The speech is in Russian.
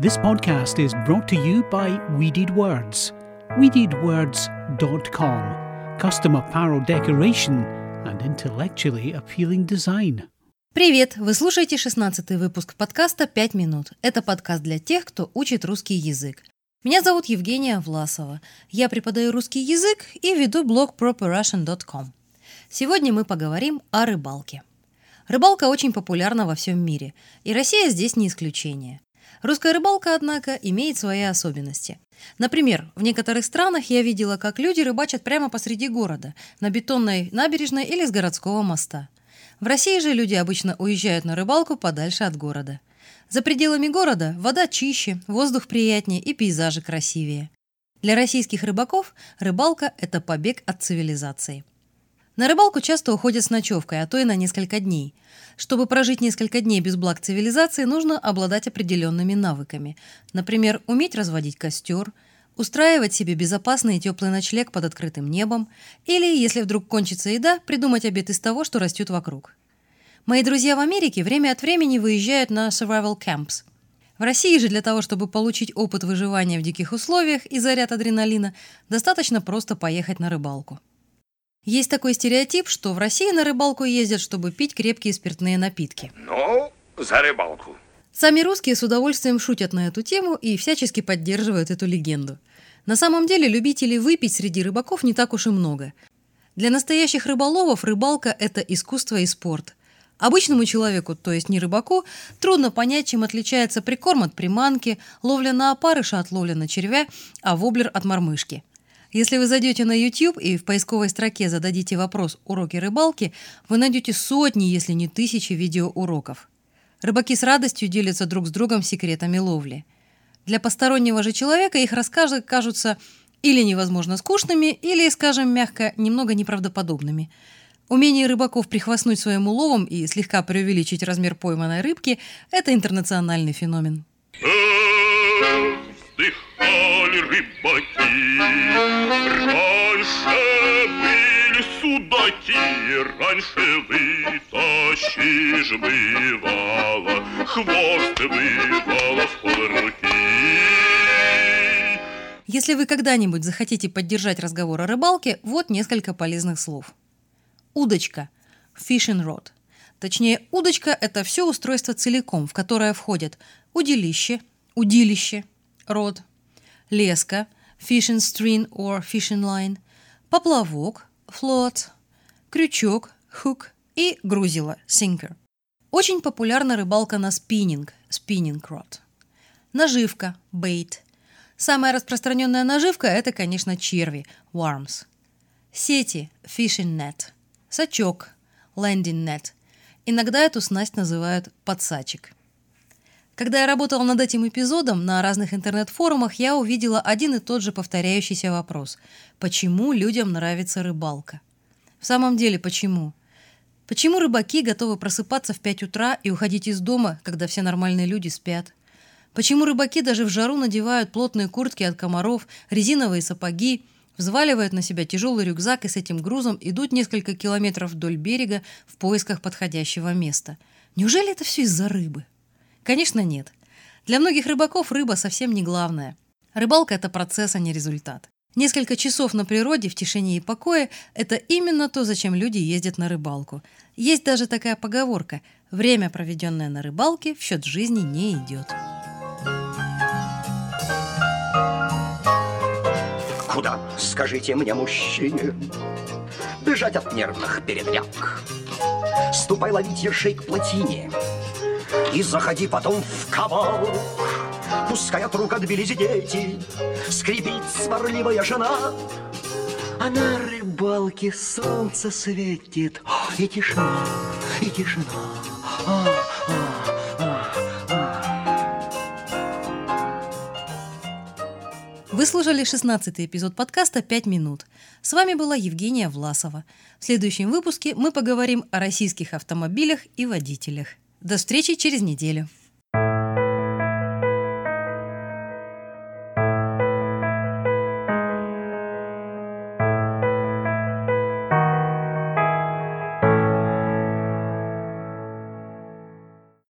This podcast is brought to you by Weeded Words, WeededWords.com, custom apparel decoration and intellectually appealing design. Привет! Вы слушаете 16-й выпуск подкаста «Пять минут». Это подкаст для тех, кто учит русский язык. Меня зовут Евгения Власова. Я преподаю русский язык и веду блог ProperRussian.com. Сегодня мы поговорим о рыбалке. Рыбалка очень популярна во всем мире, и Россия здесь не исключение. Русская рыбалка, однако, имеет свои особенности. Например, в некоторых странах я видела, как люди рыбачат прямо посреди города, на бетонной набережной или с городского моста. В России же люди обычно уезжают на рыбалку подальше от города. За пределами города вода чище, воздух приятнее и пейзажи красивее. Для российских рыбаков рыбалка – это побег от цивилизации. На рыбалку часто уходят с ночевкой, а то и на несколько дней. Чтобы прожить несколько дней без благ цивилизации, нужно обладать определенными навыками. Например, уметь разводить костер, устраивать себе безопасный и теплый ночлег под открытым небом или, если вдруг кончится еда, придумать обед из того, что растет вокруг. Мои друзья в Америке время от времени выезжают на survival camps. В России же для того, чтобы получить опыт выживания в диких условиях и заряд адреналина, достаточно просто поехать на рыбалку. Есть такой стереотип, что в России на рыбалку ездят, чтобы пить крепкие спиртные напитки. Ну, за рыбалку. Сами русские с удовольствием шутят на эту тему и всячески поддерживают эту легенду. На самом деле любителей выпить среди рыбаков не так уж и много. Для настоящих рыболовов рыбалка – это искусство и спорт. Обычному человеку, то есть не рыбаку, трудно понять, чем отличается прикорм от приманки, ловля на опарыша от ловля на червя, а воблер от мормышки. Если вы зайдете на YouTube и в поисковой строке зададите вопрос «Уроки рыбалки», вы найдете сотни, если не тысячи видеоуроков. Рыбаки с радостью делятся друг с другом секретами ловли. Для постороннего же человека их рассказы кажутся или невозможно скучными, или, скажем мягко, немного неправдоподобными. Умение рыбаков прихвастнуть своим уловом и слегка преувеличить размер пойманной рыбки – это интернациональный феномен. Вздыхали рыбаки, раньше были судаки, раньше вытащишь бывало, хвост бывало в полруки. Если вы когда-нибудь захотите поддержать разговор о рыбалке, вот несколько полезных слов. Удочка – fishing rod. Точнее, удочка – это все устройство целиком, в которое входят удилище, удилище, род, леска, fishing string or fishing line, поплавок, float, крючок, hook и грузило, sinker. Очень популярна рыбалка на спиннинг, spinning rod. Наживка, bait. Самая распространенная наживка – это, конечно, черви, worms. Сети, fishing net. Сачок, landing net. Иногда эту снасть называют подсачек. Когда я работала над этим эпизодом на разных интернет-форумах, я увидела один и тот же повторяющийся вопрос. Почему людям нравится рыбалка? В самом деле, почему? Почему рыбаки готовы просыпаться в 5 утра и уходить из дома, когда все нормальные люди спят? Почему рыбаки даже в жару надевают плотные куртки от комаров, резиновые сапоги, взваливают на себя тяжелый рюкзак и с этим грузом идут несколько километров вдоль берега в поисках подходящего места? Неужели это все из-за рыбы? Конечно, нет. Для многих рыбаков рыба совсем не главное. Рыбалка – это процесс, а не результат. Несколько часов на природе в тишине и покое – это именно то, зачем люди ездят на рыбалку. Есть даже такая поговорка – время, проведенное на рыбалке, в счет жизни не идет. Куда, скажите мне, мужчине, бежать от нервных передряг? Ступай ловить ершей к плотине и заходи потом в кабак, пускай от рук отбились дети, скрипит сварливая жена. А на рыбалке солнце светит, и тишина, и тишина. Вы слушали 16-й эпизод подкаста «Пять минут». С вами была Евгения Власова. В следующем выпуске мы поговорим о российских автомобилях и водителях. До встречи через неделю.